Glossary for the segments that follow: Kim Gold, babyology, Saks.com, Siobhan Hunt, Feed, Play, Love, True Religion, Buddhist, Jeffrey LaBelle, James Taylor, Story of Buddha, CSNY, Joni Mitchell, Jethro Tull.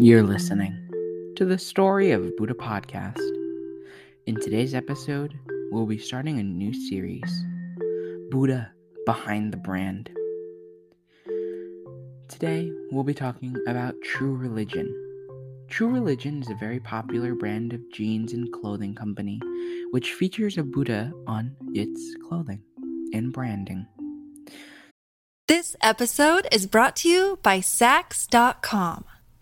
You're listening to the Story of Buddha podcast. In today's episode, we'll be starting a new series, Buddha Behind the Brand. Today, we'll be talking about True Religion. True Religion is a very popular brand of jeans and clothing company, which features a Buddha on its clothing and branding. This episode is brought to you by Saks.com.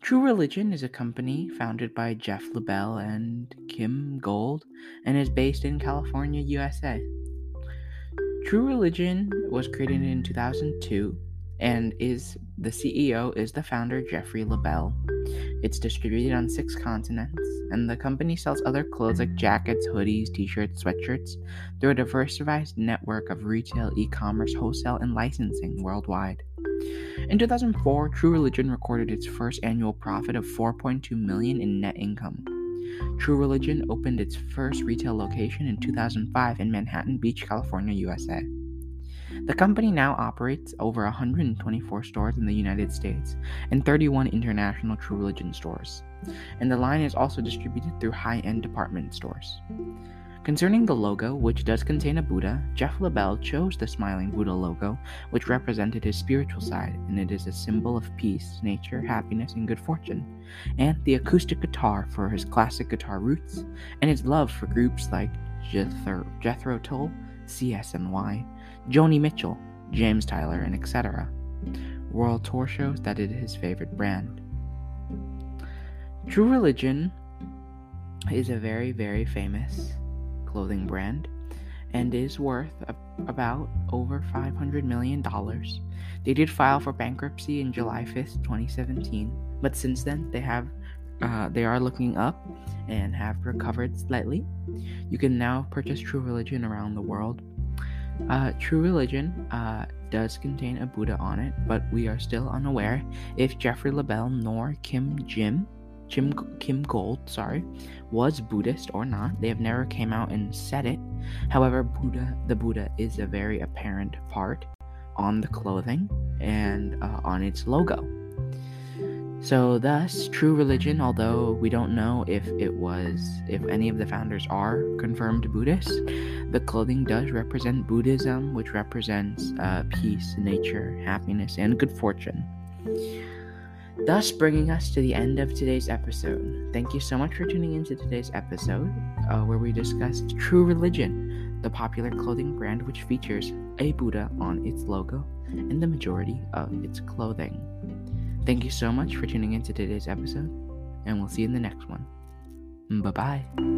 True Religion is a company founded by Jeff LaBelle and Kim Gold and is based in California, USA. True Religion was created in 2002 and the CEO is the founder, Jeffrey LaBelle. It's distributed on 6 continents, and the company sells other clothes like jackets, hoodies, t-shirts, sweatshirts through a diversified network of retail, e-commerce, wholesale, and licensing worldwide. In 2004, True Religion recorded its first annual profit of $4.2 million in net income. True Religion opened its first retail location in 2005 in Manhattan Beach, California, USA. The company now operates over 124 stores in the United States and 31 international True Religion stores, and the line is also distributed through high-end department stores. Concerning the logo, which does contain a Buddha, Jeff LaBelle chose the Smiling Buddha logo, which represented his spiritual side, and it is a symbol of peace, nature, happiness, and good fortune, and the acoustic guitar for his classic guitar roots, and his love for groups like Jethro Tull, CSNY, Joni Mitchell, James Taylor, and etc. World tour shows that it is his favorite brand. True Religion is a very, very famous clothing brand and is worth about over $500 million. They did file for bankruptcy in July 5th, 2017, but since then they are looking up and have recovered slightly. You can now purchase True Religion around the world. True Religion does contain a Buddha on it, but we are still unaware if Jeffrey LaBelle nor Kim Gold was Buddhist or not. They have never came out and said it. However, the Buddha is a very apparent part on the clothing and on its logo. So thus, True Religion, although we don't know if any of the founders are confirmed Buddhists, the clothing does represent Buddhism, which represents peace, nature, happiness, and good fortune. Thus, bringing us to the end of today's episode. Thank you so much for tuning into today's episode, where we discussed True Religion, the popular clothing brand which features a Buddha on its logo and the majority of its clothing. Thank you so much for tuning into today's episode, and we'll see you in the next one. Bye-bye.